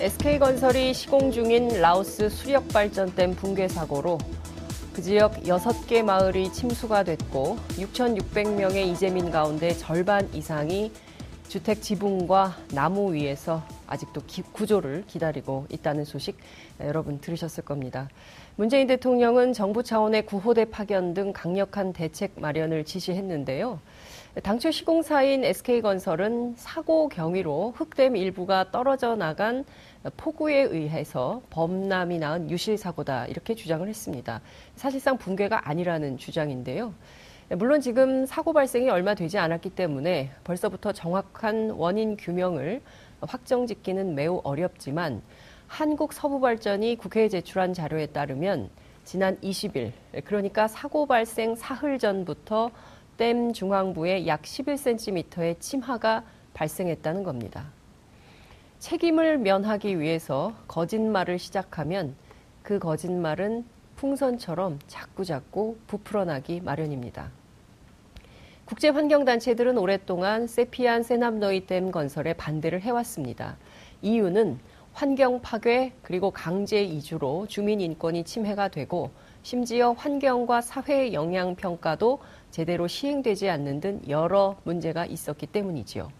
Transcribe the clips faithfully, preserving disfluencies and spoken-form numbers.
에스케이건설이 시공 중인 라오스 수력발전댐 붕괴 사고로 그 지역 여섯 개 마을이 침수가 됐고 육천육백 명의 이재민 가운데 절반 이상이 주택 지붕과 나무 위에서 아직도 기, 구조를 기다리고 있다는 소식 여러분 들으셨을 겁니다. 문재인 대통령은 정부 차원의 구호대 파견 등 강력한 대책 마련을 지시했는데요. 당초 시공사인 에스케이건설은 사고 경위로 흑댐 일부가 떨어져 나간 폭우에 의해서 범람이 낳은 유실사고다 이렇게 주장을 했습니다. 사실상 붕괴가 아니라는 주장인데요. 물론 지금 사고 발생이 얼마 되지 않았기 때문에 벌써부터 정확한 원인 규명을 확정짓기는 매우 어렵지만 한국서부발전이 국회에 제출한 자료에 따르면 지난 이십 일, 그러니까 사고 발생 사흘 전부터 댐 중앙부에 약 십일 센티미터의 침하가 발생했다는 겁니다. 책임을 면하기 위해서 거짓말을 시작하면 그 거짓말은 풍선처럼 자꾸자꾸 부풀어나기 마련입니다. 국제환경단체들은 오랫동안 세피안 세납노이 댐 건설에 반대를 해왔습니다. 이유는 환경 파괴 그리고 강제 이주로 주민 인권이 침해가 되고 심지어 환경과 사회 영향 평가도 제대로 시행되지 않는 등 여러 문제가 있었기 때문이지요.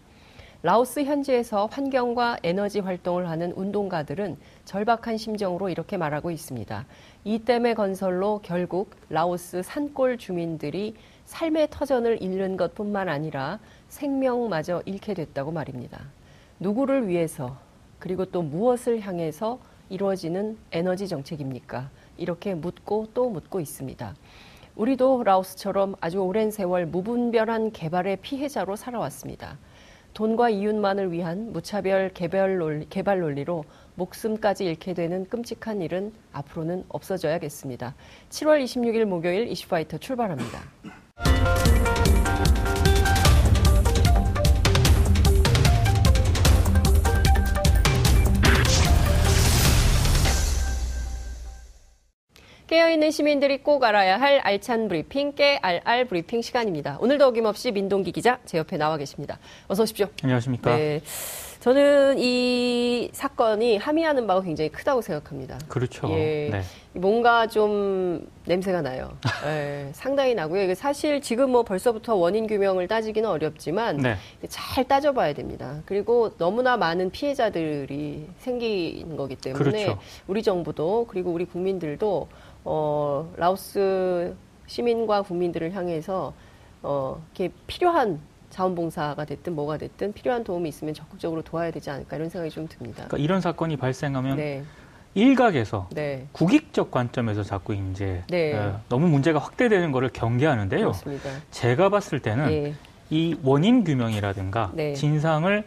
라오스 현지에서 환경과 에너지 활동을 하는 운동가들은 절박한 심정으로 이렇게 말하고 있습니다. 이 댐의 건설로 결국 라오스 산골 주민들이 삶의 터전을 잃는 것뿐만 아니라 생명마저 잃게 됐다고 말입니다. 누구를 위해서 그리고 또 무엇을 향해서 이루어지는 에너지 정책입니까? 이렇게 묻고 또 묻고 있습니다. 우리도 라오스처럼 아주 오랜 세월 무분별한 개발의 피해자로 살아왔습니다. 돈과 이윤만을 위한 무차별 개발 논리, 개발 논리로 목숨까지 잃게 되는 끔찍한 일은 앞으로는 없어져야겠습니다. 칠월 이십육일 목요일 이슈파이터 출발합니다. 깨어있는 시민들이 꼭 알아야 할 알찬 브리핑, 깨알알 브리핑 시간입니다. 오늘도 어김없이 민동기 기자 제 옆에 나와 계십니다. 어서 오십시오. 안녕하십니까. 네, 저는 이 사건이 함의하는 바가 굉장히 크다고 생각합니다. 그렇죠. 예, 네. 뭔가 좀 냄새가 나요. 예, 상당히 나고요. 이게 사실 지금 뭐 벌써부터 원인 규명을 따지기는 어렵지만 네. 잘 따져봐야 됩니다. 그리고 너무나 많은 피해자들이 생긴 거기 때문에 그렇죠. 우리 정부도 그리고 우리 국민들도 어, 라오스 시민과 국민들을 향해서 어, 이렇게 필요한 자원봉사가 됐든 뭐가 됐든 필요한 도움이 있으면 적극적으로 도와야 되지 않을까 이런 생각이 좀 듭니다. 그러니까 이런 사건이 발생하면 네. 일각에서 네. 국익적 관점에서 자꾸 이제 네. 어, 너무 문제가 확대되는 것을 경계하는데요. 그렇습니다. 제가 봤을 때는 네. 이 원인 규명이라든가 네. 진상을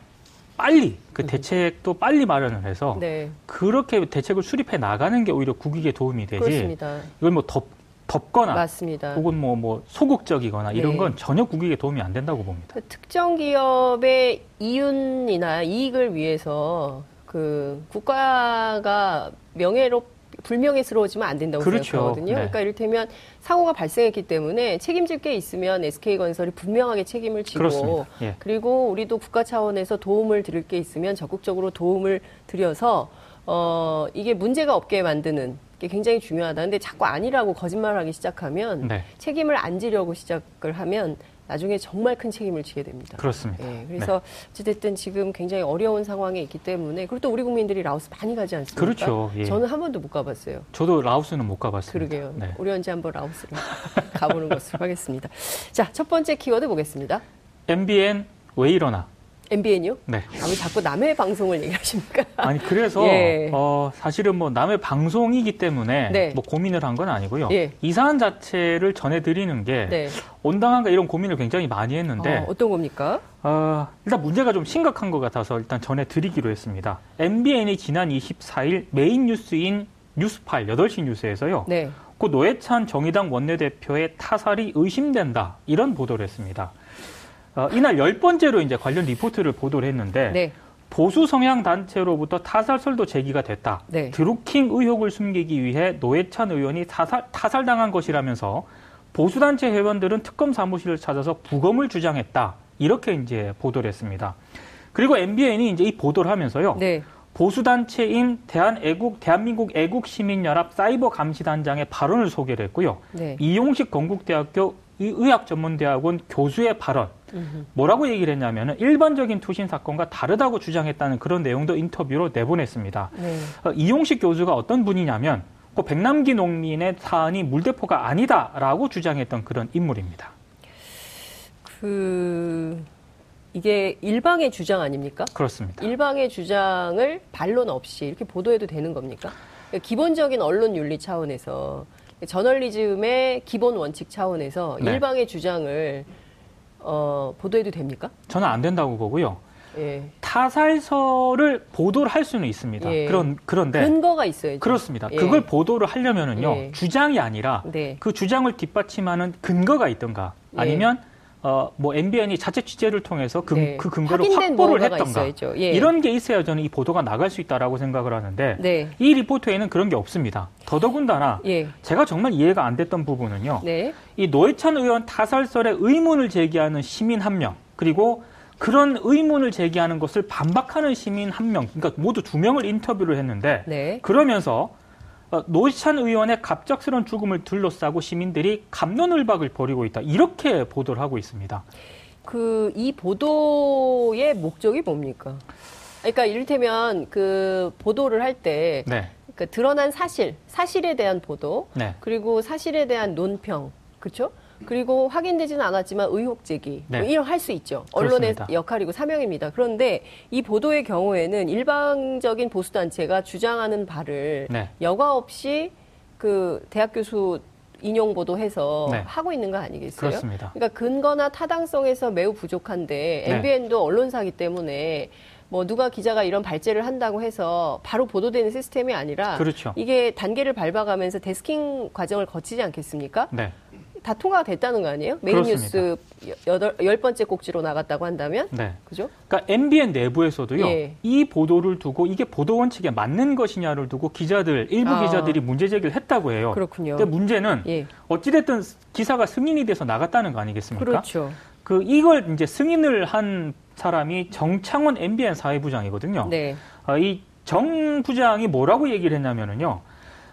빨리 그 대책도 빨리 마련을 해서 네. 그렇게 대책을 수립해 나가는 게 오히려 국익에 도움이 되지. 그렇습니다. 이걸 뭐 덮, 덮거나 맞습니다. 혹은 뭐, 뭐 소극적이거나 이런 네. 건 전혀 국익에 도움이 안 된다고 봅니다. 특정 기업의 이윤이나 이익을 위해서 그 국가가 명예롭 불명예스러워지면 안 된다고 그렇죠. 생각하거든요. 네. 그러니까 이를테면 사고가 발생했기 때문에 책임질 게 있으면 에스케이건설이 분명하게 책임을 지고 예. 그리고 우리도 국가 차원에서 도움을 드릴 게 있으면 적극적으로 도움을 드려서 어, 이게 문제가 없게 만드는 게 굉장히 중요하다. 근데 자꾸 아니라고 거짓말하기 시작하면 네. 책임을 안 지려고 시작을 하면 나중에 정말 큰 책임을 지게 됩니다. 그렇습니다. 예, 그래서 네. 어찌됐든 지금 굉장히 어려운 상황에 있기 때문에 그리고 또 우리 국민들이 라오스 많이 가지 않습니까? 그렇죠. 예. 저는 한 번도 못 가봤어요. 저도 라오스는 못 가봤습니다. 그러게요. 네. 우리 언제 한번 라오스를 가보는 것으로 하겠습니다. 자, 첫 번째 키워드 보겠습니다. 엠비엔 왜 이러나? 엠비엔이요? 네. 아무 자꾸 남의 방송을 얘기하십니까? 아니 그래서 예. 어, 사실은 뭐 남의 방송이기 때문에 네. 뭐 고민을 한 건 아니고요. 예. 이 사안 자체를 전해드리는 게 네. 온당한가 이런 고민을 굉장히 많이 했는데 어, 어떤 겁니까? 어, 일단 문제가 좀 심각한 것 같아서 일단 전해드리기로 했습니다. 엠비엔이 지난 이십사일 메인 뉴스인 뉴스팔 여덟 시 뉴스에서요. 네. 그 노회찬 정의당 원내대표의 타살이 의심된다 이런 보도를 했습니다. 어, 이날 열 번째로 이제 관련 리포트를 보도를 했는데 네. 보수 성향 단체로부터 타살설도 제기가 됐다. 네. 드루킹 의혹을 숨기기 위해 노회찬 의원이 타살, 타살당한 것이라면서 보수 단체 회원들은 특검 사무실을 찾아서 부검을 주장했다. 이렇게 이제 보도를 했습니다. 그리고 엠비엔이 이제 이 보도를 하면서요. 네. 보수 단체인 대한 애국 대한민국 애국 시민연합 사이버 감시단장의 발언을 소개를 했고요. 네. 이용식 건국대학교 의학전문대학원 교수의 발언, 뭐라고 얘기를 했냐면 일반적인 투신 사건과 다르다고 주장했다는 그런 내용도 인터뷰로 내보냈습니다. 네. 이용식 교수가 어떤 분이냐면 그 백남기 농민의 사안이 물대포가 아니다라고 주장했던 그런 인물입니다. 그 이게 일방의 주장 아닙니까? 그렇습니다. 일방의 주장을 반론 없이 이렇게 보도해도 되는 겁니까? 기본적인 언론 윤리 차원에서 저널리즘의 기본 원칙 차원에서 네. 일방의 주장을 어, 보도해도 됩니까? 저는 안 된다고 보고요. 예. 타살설을 보도를 할 수는 있습니다. 예. 그런, 그런데 근거가 있어야죠. 그렇습니다. 예. 그걸 보도를 하려면은요 예. 주장이 아니라 네. 그 주장을 뒷받침하는 근거가 있던가 아니면 예. 어, 뭐 엠비엔이 자체 취재를 통해서 그, 네. 그 근거를 확보를 했던가 예. 이런 게 있어야 저는 이 보도가 나갈 수 있다라고 생각을 하는데 네. 이 리포트에는 그런 게 없습니다. 더더군다나 예. 제가 정말 이해가 안 됐던 부분은요. 네. 이 노회찬 의원 타살설에 의문을 제기하는 시민 한 명 그리고 그런 의문을 제기하는 것을 반박하는 시민 한 명 그러니까 모두 두 명을 인터뷰를 했는데 네. 그러면서 노회찬 의원의 갑작스러운 죽음을 둘러싸고 시민들이 갑론을박을 벌이고 있다. 이렇게 보도를 하고 있습니다. 그 이 보도의 목적이 뭡니까? 그러니까 이를테면 그 보도를 할 때 네. 그 드러난 사실, 사실에 대한 보도, 네. 그리고 사실에 대한 논평, 그렇죠? 그리고 확인되지는 않았지만 의혹 제기 네. 뭐 이런 할 수 있죠. 언론의 그렇습니다. 역할이고 사명입니다. 그런데 이 보도의 경우에는 일방적인 보수 단체가 주장하는 바를 네. 여과 없이 그 대학 교수 인용 보도해서 네. 하고 있는 거 아니겠어요? 그렇습니다. 그러니까 근거나 타당성에서 매우 부족한데 네. 엠비엔도 언론사기 때문에. 뭐 누가 기자가 이런 발제를 한다고 해서 바로 보도되는 시스템이 아니라 그렇죠. 이게 단계를 밟아가면서 데스킹 과정을 거치지 않겠습니까? 네. 다 통과가 됐다는 거 아니에요? 메인뉴스 열 번째 꼭지로 나갔다고 한다면? 네. 그죠? 그러니까 엠비엔 내부에서도요. 예. 이 보도를 두고 이게 보도 원칙에 맞는 것이냐를 두고 기자들, 일부 아. 기자들이 문제 제기를 했다고 해요. 그렇군요. 근데 문제는 예. 어찌됐든 기사가 승인이 돼서 나갔다는 거 아니겠습니까? 그렇죠. 그 이걸 이제 승인을 한 사람이 정창원 엠비엔 사회부장이거든요. 네. 어, 이 정 부장이 뭐라고 얘기를 했냐면은요.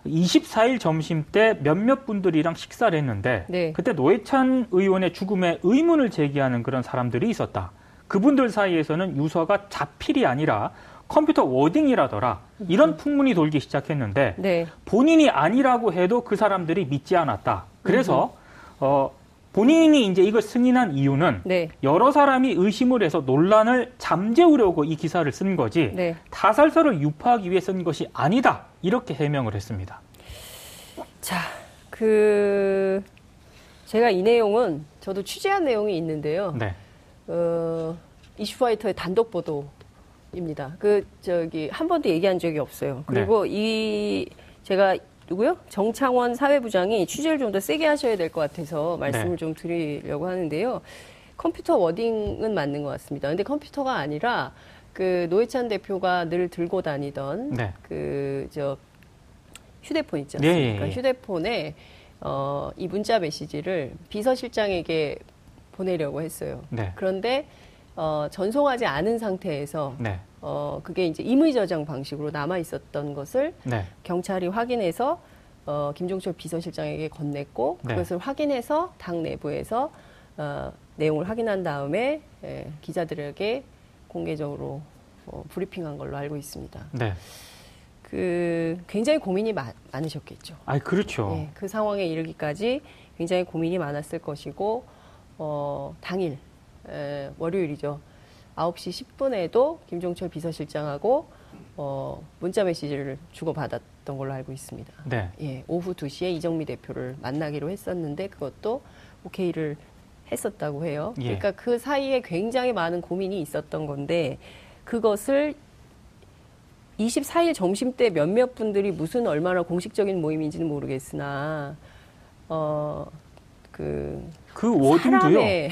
이십사일 점심 때 몇몇 분들이랑 식사를 했는데 네. 그때 노회찬 의원의 죽음에 의문을 제기하는 그런 사람들이 있었다. 그분들 사이에서는 유서가 자필이 아니라 컴퓨터 워딩이라더라. 이런 풍문이 돌기 시작했는데 네. 본인이 아니라고 해도 그 사람들이 믿지 않았다. 그래서 음. 어 본인이 이제 이걸 승인한 이유는 네. 여러 사람이 의심을 해서 논란을 잠재우려고 이 기사를 쓴 거지 네. 타살설을 유포하기 위해 쓴 것이 아니다. 이렇게 해명을 했습니다. 자, 그 제가 이 내용은 저도 취재한 내용이 있는데요. 네. 어, 이슈파이터의 단독 보도입니다. 그 저기 한 번도 얘기한 적이 없어요. 그리고 네. 이 제가 누구요? 정창원 사회부장이 취재를 좀 더 세게 하셔야 될 것 같아서 말씀을 네. 좀 드리려고 하는데요. 컴퓨터 워딩은 맞는 것 같습니다. 근데 컴퓨터가 아니라 그 노회찬 대표가 늘 들고 다니던 네. 그 저 휴대폰 있지 않습니까? 네. 휴대폰에 어, 이 문자 메시지를 비서실장에게 보내려고 했어요. 네. 그런데 어, 전송하지 않은 상태에서 네. 어, 그게 이제 임의 저장 방식으로 남아 있었던 것을 네. 경찰이 확인해서 어, 김종철 비서실장에게 건넸고 네. 그것을 확인해서 당 내부에서 어, 내용을 확인한 다음에 예, 기자들에게 공개적으로 어, 브리핑한 걸로 알고 있습니다. 네. 그 굉장히 고민이 마, 많으셨겠죠. 아, 그렇죠. 예, 그 상황에 이르기까지 굉장히 고민이 많았을 것이고 어, 당일 예, 월요일이죠. 아홉 시 십 분에도 김종철 비서실장하고 어, 문자 메시지를 주고받았던 걸로 알고 있습니다. 네. 예, 오후 두 시에 이정미 대표를 만나기로 했었는데 그것도 오케이를 했었다고 해요. 예. 그러니까 그 사이에 굉장히 많은 고민이 있었던 건데 그것을 이십사 일 점심 때 몇몇 분들이 무슨 얼마나 공식적인 모임인지는 모르겠으나 어, 그, 그 워딩도요.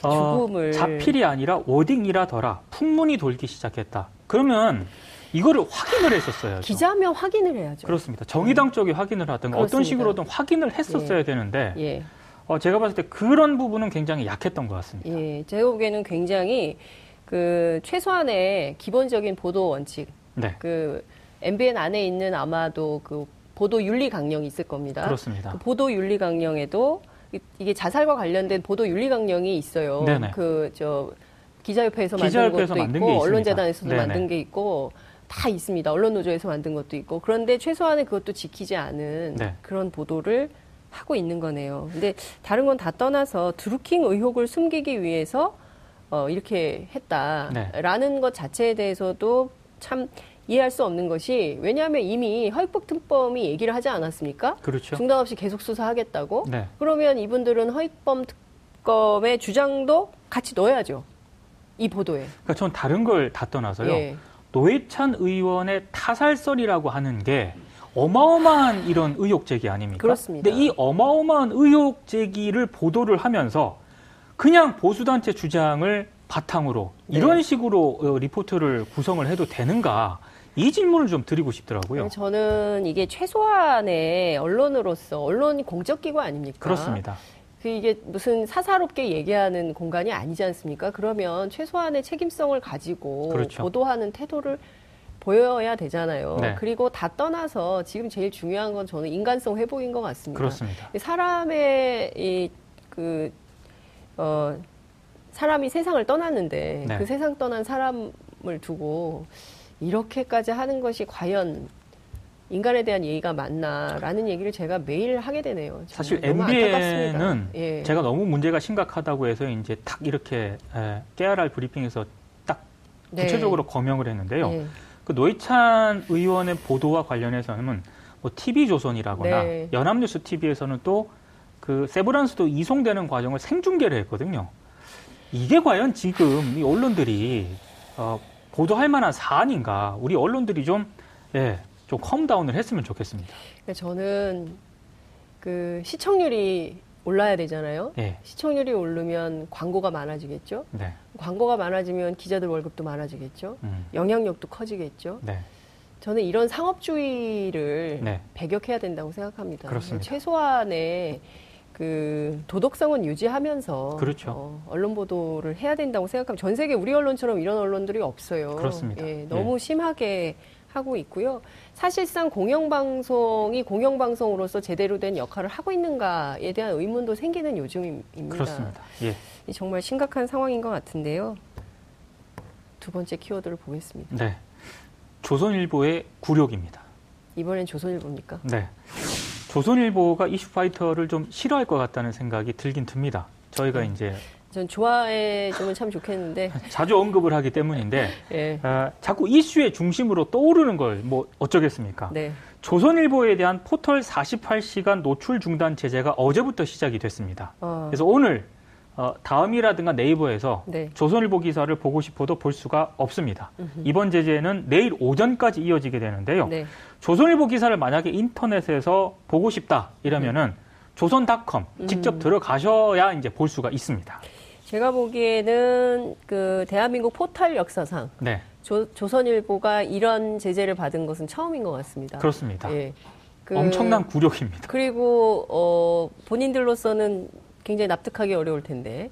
죽음을. 어, 자필이 아니라 워딩이라더라. 풍문이 돌기 시작했다. 그러면 이거를 확인을 했었어요. 기자면 확인을 해야죠. 그렇습니다. 정의당 네. 쪽이 확인을 하든가 그렇습니다. 어떤 식으로든 확인을 했었어야 예. 되는데 예. 어, 제가 봤을 때 그런 부분은 굉장히 약했던 것 같습니다. 예, 제가 보기에는 굉장히 그 최소한의 기본적인 보도 원칙, 네. 그 엠비엔 안에 있는 아마도 그 보도 윤리 강령이 있을 겁니다. 그렇습니다. 그 보도 윤리 강령에도 이게 자살과 관련된 보도 윤리 강령이 있어요. 그 저 기자협회에서 만든 기자협회에서 것도 만든 있고 언론재단에서도 네네. 만든 게 있고 다 있습니다. 언론노조에서 만든 것도 있고 그런데 최소한의 그것도 지키지 않은 네. 그런 보도를 하고 있는 거네요. 근데 다른 건 다 떠나서 드루킹 의혹을 숨기기 위해서 어, 이렇게 했다라는 네. 것 자체에 대해서도 참 이해할 수 없는 것이 왜냐하면 이미 허위법특범이 얘기를 하지 않았습니까? 그렇죠. 중단 없이 계속 수사하겠다고? 네. 그러면 이분들은 허위법특검의 주장도 같이 넣어야죠. 이 보도에. 그러니까 전 다른 걸 다 떠나서요. 예. 노회찬 의원의 타살설이라고 하는 게 어마어마한 이런 의혹 제기 아닙니까? 그렇습니다. 근데 이 어마어마한 의혹 제기를 보도를 하면서 그냥 보수단체 주장을 바탕으로 네. 이런 식으로 리포트를 구성을 해도 되는가? 이 질문을 좀 드리고 싶더라고요. 저는 이게 최소한의 언론으로서 언론이 공적 기구 아닙니까? 그렇습니다. 이게 무슨 사사롭게 얘기하는 공간이 아니지 않습니까? 그러면 최소한의 책임성을 가지고 그렇죠. 보도하는 태도를 보여야 되잖아요. 네. 그리고 다 떠나서 지금 제일 중요한 건 저는 인간성 회복인 것 같습니다. 그렇습니다. 사람의 이 그 어. 사람이 세상을 떠났는데 네. 그 세상 떠난 사람을 두고 이렇게까지 하는 것이 과연 인간에 대한 예의가 맞나라는 얘기를 제가 매일 하게 되네요. 사실 엠비엔은 예. 제가 너무 문제가 심각하다고 해서 이제 탁 이렇게 깨알알 브리핑에서 딱 구체적으로 네. 거명을 했는데요. 예. 그 노회찬 의원의 보도와 관련해서는 뭐 티비조선이라거나 네. 연합뉴스 티비에서는 또 그 세브란스도 이송되는 과정을 생중계를 했거든요. 이게 과연 지금 이 언론들이 어, 보도할 만한 사안인가? 우리 언론들이 좀, 예, 좀 컴다운을 했으면 좋겠습니다. 저는 그 시청률이 올라야 되잖아요. 예. 시청률이 오르면 광고가 많아지겠죠. 네. 광고가 많아지면 기자들 월급도 많아지겠죠. 음. 영향력도 커지겠죠. 네. 저는 이런 상업주의를 네. 배격해야 된다고 생각합니다. 그렇습니다. 최소한의 그 도덕성은 유지하면서 그렇죠. 어, 언론 보도를 해야 된다고 생각하면 전 세계 우리 언론처럼 이런 언론들이 없어요. 그렇습니다. 예, 너무 네. 심하게 하고 있고요. 사실상 공영방송이 공영방송으로서 제대로 된 역할을 하고 있는가에 대한 의문도 생기는 요즘입니다. 그렇습니다. 예. 정말 심각한 상황인 것 같은데요. 두 번째 키워드를 보겠습니다. 네, 조선일보의 굴욕입니다. 이번엔 조선일보입니까? 네. 조선일보가 이슈파이터를 좀 싫어할 것 같다는 생각이 들긴 듭니다. 저희가 이제 전 좋아해 주면 참 좋겠는데 자주 언급을 하기 때문인데 네. 어, 자꾸 이슈의 중심으로 떠오르는 걸 뭐 어쩌겠습니까? 네. 조선일보에 대한 포털 사십팔 시간 노출 중단 제재가 어제부터 시작이 됐습니다. 어. 그래서 오늘 어, 다음이라든가 네이버에서 네. 조선일보 기사를 보고 싶어도 볼 수가 없습니다. 으흠. 이번 제재는 내일 오전까지 이어지게 되는데요. 네. 조선일보 기사를 만약에 인터넷에서 보고 싶다 이러면은 음. 조선닷컴 직접 음. 들어가셔야 이제 볼 수가 있습니다. 제가 보기에는 그 대한민국 포털 역사상 네. 조, 조선일보가 이런 제재를 받은 것은 처음인 것 같습니다. 그렇습니다. 예. 그, 엄청난 굴욕입니다. 그리고 어, 본인들로서는 굉장히 납득하기 어려울 텐데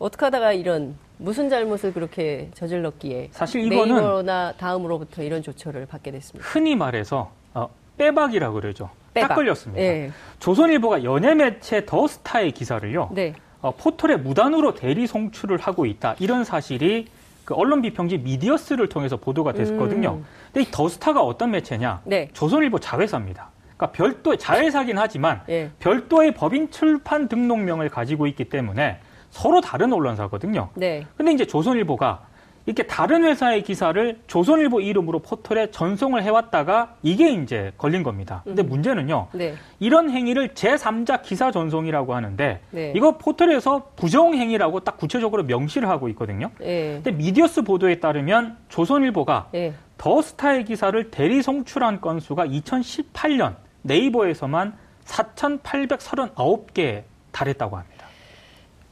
어떻게 하다가 이런 무슨 잘못을 그렇게 저질렀기에 사실 이거는 네이버나 다음으로부터 이런 조처를 받게 됐습니다. 흔히 말해서 어, 빼박이라고 그러죠. 빼박. 딱 걸렸습니다. 네. 조선일보가 연예매체 더스타의 기사를요. 네. 포털에 무단으로 대리 송출을 하고 있다. 이런 사실이 그 언론 비평지 미디어스를 통해서 보도가 됐거든요. 음. 근데 이 더스타가 어떤 매체냐? 네. 조선일보 자회사입니다. 그러니까 별도의 자회사긴 하지만 네. 별도의 법인 출판 등록명을 가지고 있기 때문에 서로 다른 언론사거든요. 네. 근데 이제 조선일보가 이렇게 다른 회사의 기사를 조선일보 이름으로 포털에 전송을 해왔다가 이게 이제 걸린 겁니다. 근데 문제는요. 네. 이런 행위를 제삼자 기사 전송이라고 하는데 네. 이거 포털에서 부정행위라고 딱 구체적으로 명시를 하고 있거든요. 네. 근데 미디어스 보도에 따르면 조선일보가 네. 더스타의 기사를 대리 송출한 건수가 이천십팔년 네이버에서만 사천팔백삼십구개에 달했다고 합니다.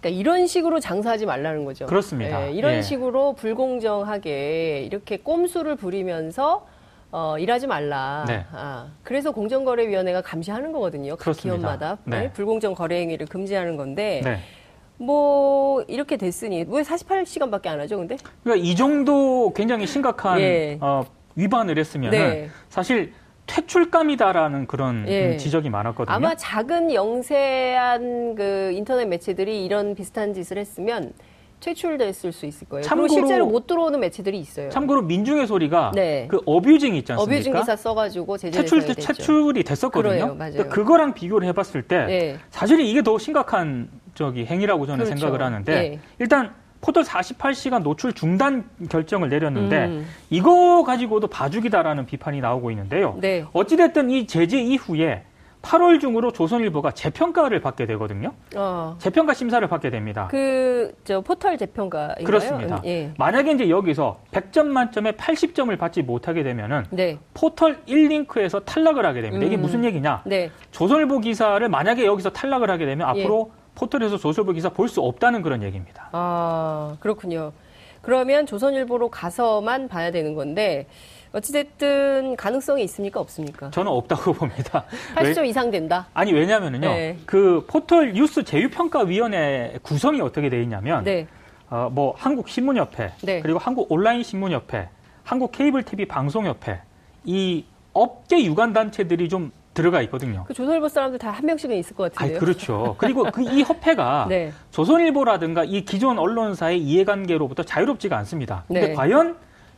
그러니까 이런 식으로 장사하지 말라는 거죠. 그렇습니다. 예, 이런 예. 식으로 불공정하게 이렇게 꼼수를 부리면서 어, 일하지 말라. 네. 아, 그래서 공정거래위원회가 감시하는 거거든요. 각 기업마다 네. 불공정 거래 행위를 금지하는 건데 네. 뭐 이렇게 됐으니 왜 사십팔시간밖에 안 하죠, 근데? 그러니까 이 정도 굉장히 심각한 예. 어, 위반을 했으면은 네. 사실. 퇴출감이다라는 그런 예. 지적이 많았거든요. 아마 작은 영세한 그 인터넷 매체들이 이런 비슷한 짓을 했으면 퇴출됐을 수 있을 거예요. 참고로 실제로 못 들어오는 매체들이 있어요. 참고로 민중의 소리가 네. 그 어뷰징 있지 않습니까? 어뷰징 기사 써가지고 퇴출, 퇴출이 됐었거든요. 그래요, 맞아요. 그러니까 그거랑 비교를 해봤을 때 예. 사실 이게 더 심각한 저기 행위라고 저는 그렇죠. 생각을 하는데 예. 일단 포털 사십팔 시간 노출 중단 결정을 내렸는데 음. 이거 가지고도 봐주기다라는 비판이 나오고 있는데요. 네. 어찌됐든 이 제재 이후에 팔월 중으로 조선일보가 재평가를 받게 되거든요. 어. 재평가 심사를 받게 됩니다. 그 저 포털 재평가인가요? 그렇습니다. 예. 만약에 이제 여기서 백점 만점에 팔십점을 받지 못하게 되면은 네. 포털 일 링크에서 탈락을 하게 됩니다. 음. 이게 무슨 얘기냐? 네. 조선일보 기사를 만약에 여기서 탈락을 하게 되면 앞으로 예. 포털에서 조선일보 기사 볼 수 없다는 그런 얘기입니다. 아, 그렇군요. 그러면 조선일보로 가서만 봐야 되는 건데 어찌됐든 가능성이 있습니까? 없습니까? 저는 없다고 봅니다. 팔십점 왜? 이상 된다? 아니, 왜냐면은요. 네. 그 포털 뉴스 제휴평가위원회 구성이 어떻게 돼 있냐면 네. 어, 뭐 한국신문협회, 네. 그리고 한국온라인신문협회, 한국케이블티비방송협회 이 업계 유관단체들이 좀 들어가 있거든요. 그 조선일보 사람들 다 한 명씩은 있을 것 같은데요. 아, 그렇죠. 그리고 그 이 협회가 네. 조선일보라든가 이 기존 언론사의 이해관계로부터 자유롭지가 않습니다. 그런데 네. 과연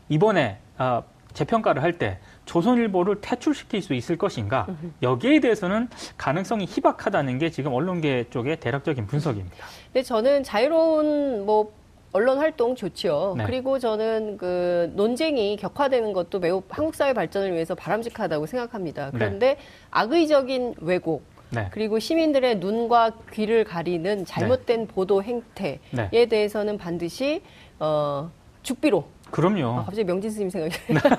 이번에 어, 재평가를 할 때 조선일보를 퇴출시킬 수 있을 것인가 여기에 대해서는 가능성이 희박하다는 게 지금 언론계 쪽의 대략적인 분석입니다. 근데 저는 자유로운 뭐 언론 활동 좋지요. 네. 그리고 저는 그 논쟁이 격화되는 것도 매우 한국 사회 발전을 위해서 바람직하다고 생각합니다. 그런데 네. 악의적인 왜곡, 네. 그리고 시민들의 눈과 귀를 가리는 잘못된 네. 보도 행태에 네. 대해서는 반드시 어, 죽비로. 그럼요. 아, 갑자기 명진 스님 생각이 나요.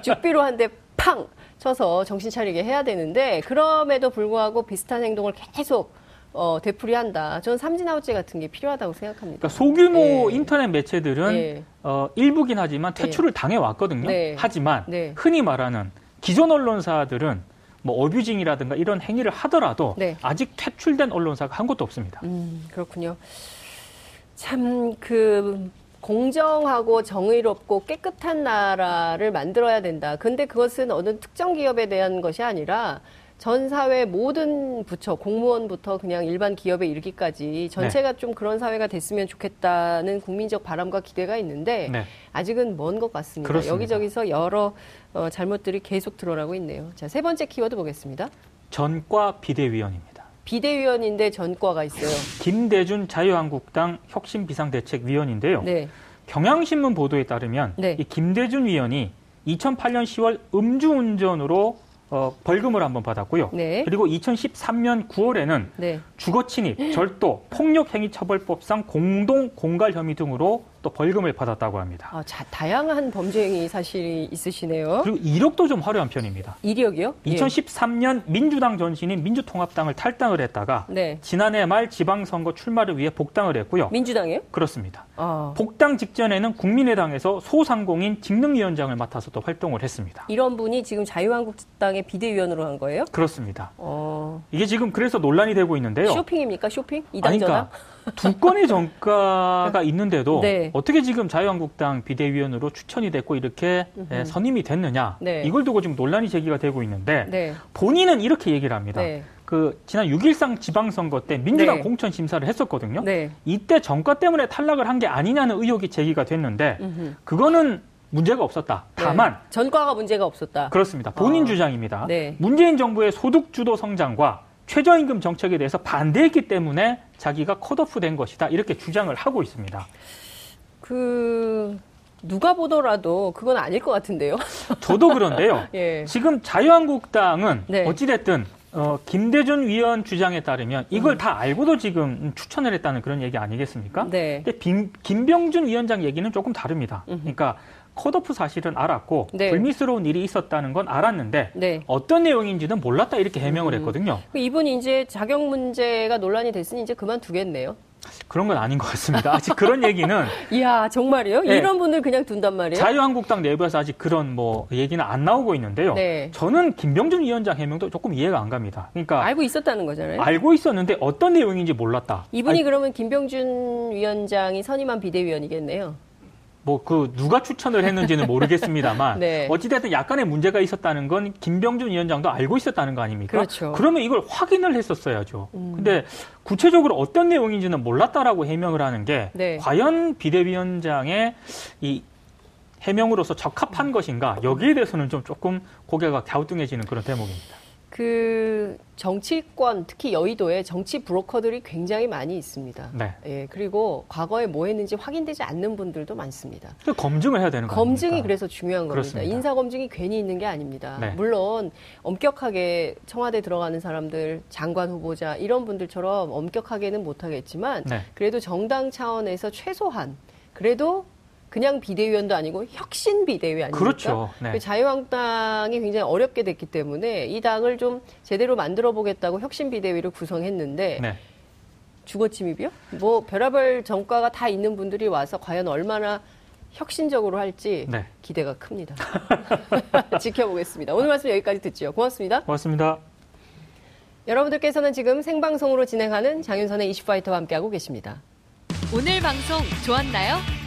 죽비로 한 대 팡 쳐서 정신 차리게 해야 되는데 그럼에도 불구하고 비슷한 행동을 계속 어, 되풀이한다. 저는 삼진아웃제 같은 게 필요하다고 생각합니다. 그러니까 소규모 네. 인터넷 매체들은 네. 어, 일부긴 하지만 퇴출을 네. 당해왔거든요. 네. 하지만 네. 흔히 말하는 기존 언론사들은 뭐 어뷰징이라든가 이런 행위를 하더라도 네. 아직 퇴출된 언론사가 한 곳도 없습니다. 음, 그렇군요. 참 그 공정하고 정의롭고 깨끗한 나라를 만들어야 된다. 근데 그것은 어느 특정 기업에 대한 것이 아니라 전 사회 모든 부처, 공무원부터 그냥 일반 기업에 이르기까지 전체가 네. 좀 그런 사회가 됐으면 좋겠다는 국민적 바람과 기대가 있는데 네. 아직은 먼 것 같습니다. 그렇습니다. 여기저기서 여러 어, 잘못들이 계속 드러나고 있네요. 자, 세 번째 키워드 보겠습니다. 전과 비대위원입니다. 비대위원인데 전과가 있어요. 김대준 자유한국당 혁신비상대책위원인데요. 네. 경향신문 보도에 따르면 네. 이 김대준 위원이 이천팔년 시월 음주운전으로 어, 벌금을 한번 받았고요. 네. 그리고 이천십삼년 구월에는 네. 주거침입, 절도, 폭력행위처벌법상 공동공갈 혐의 등으로 또 벌금을 받았다고 합니다. 아, 자, 다양한 범죄 행위 사실이 있으시네요. 그리고 이력도 좀 화려한 편입니다. 이력이요? 이천십삼년 예. 민주당 전신인 민주통합당을 탈당을 했다가 네. 지난해 말 지방선거 출마를 위해 복당을 했고요. 민주당이요? 그렇습니다. 아. 복당 직전에는 국민의당에서 소상공인 직능위원장을 맡아서 또 활동을 했습니다. 이런 분이 지금 자유한국당의 비대위원으로 한 거예요? 그렇습니다. 어. 이게 지금 그래서 논란이 되고 있는데요. 쇼핑입니까? 쇼핑? 이당전화? 두 건의 전과가 있는데도 네. 어떻게 지금 자유한국당 비대위원으로 추천이 됐고 이렇게 음흠. 선임이 됐느냐 네. 이걸 두고 지금 논란이 제기가 되고 있는데 네. 본인은 이렇게 얘기를 합니다. 네. 그 지난 육 일상 지방선거 때 민주당 네. 공천 심사를 했었거든요. 네. 이때 정가 때문에 탈락을 한 게 아니냐는 의혹이 제기가 됐는데 음흠. 그거는 문제가 없었다. 다만 네. 전과가 문제가 없었다. 그렇습니다. 본인 어. 주장입니다. 네. 문재인 정부의 소득주도 성장과 최저임금 정책에 대해서 반대했기 때문에 자기가 컷오프된 것이다. 이렇게 주장을 하고 있습니다. 그 누가 보더라도 그건 아닐 것 같은데요. 저도 그런데요. 예. 지금 자유한국당은 네. 어찌됐든 어, 김대준 위원 주장에 따르면 이걸 음. 다 알고도 지금 추천을 했다는 그런 얘기 아니겠습니까? 네. 근데 빈, 김병준 위원장 얘기는 조금 다릅니다. 음흠. 그러니까 컷오프 사실은 알았고 네. 불미스러운 일이 있었다는 건 알았는데 네. 어떤 내용인지는 몰랐다 이렇게 해명을 음. 했거든요. 이분이 이제 자격 문제가 논란이 됐으니 이제 그만두겠네요. 그런 건 아닌 것 같습니다. 아직 그런 얘기는. 이야, 정말이요? 네. 이런 분들 그냥 둔단 말이에요? 자유한국당 내부에서 아직 그런 뭐 얘기는 안 나오고 있는데요. 네. 저는 김병준 위원장 해명도 조금 이해가 안 갑니다. 그러니까 알고 있었다는 거잖아요. 알고 있었는데 어떤 내용인지 몰랐다. 이분이 알... 그러면 김병준 위원장이 선임한 비대위원이겠네요. 뭐 그 누가 추천을 했는지는 모르겠습니다만 네. 어찌됐든 약간의 문제가 있었다는 건 김병준 위원장도 알고 있었다는 거 아닙니까? 그렇죠. 그러면 이걸 확인을 했었어야죠. 음. 근데 구체적으로 어떤 내용인지는 몰랐다라고 해명을 하는 게 네. 과연 비대위원장의 이 해명으로서 적합한 음. 것인가 여기에 대해서는 좀 조금 고개가 갸우뚱해지는 그런 대목입니다. 그 정치권, 특히 여의도에 정치 브로커들이 굉장히 많이 있습니다. 네. 예, 그리고 과거에 뭐 했는지 확인되지 않는 분들도 많습니다. 그 검증을 해야 되는 거죠. 검증이 아닙니까? 그래서 중요한 그렇습니다. 겁니다. 인사 검증이 괜히 있는 게 아닙니다. 네. 물론 엄격하게 청와대 들어가는 사람들, 장관 후보자 이런 분들처럼 엄격하게는 못하겠지만 네. 그래도 정당 차원에서 최소한 그래도 그냥 비대위원도 아니고 혁신 비대위 아닙니까? 그렇죠. 네. 자유한국당이 굉장히 어렵게 됐기 때문에 이 당을 좀 제대로 만들어보겠다고 혁신 비대위를 구성했는데 네. 주거침입이요? 뭐 별의별 전과가 다 있는 분들이 와서 과연 얼마나 혁신적으로 할지 네. 기대가 큽니다. 지켜보겠습니다. 오늘 말씀 여기까지 듣죠. 고맙습니다. 고맙습니다. 여러분들께서는 지금 생방송으로 진행하는 장윤선의 이슈파이터와 함께하고 계십니다. 오늘 방송 좋았나요?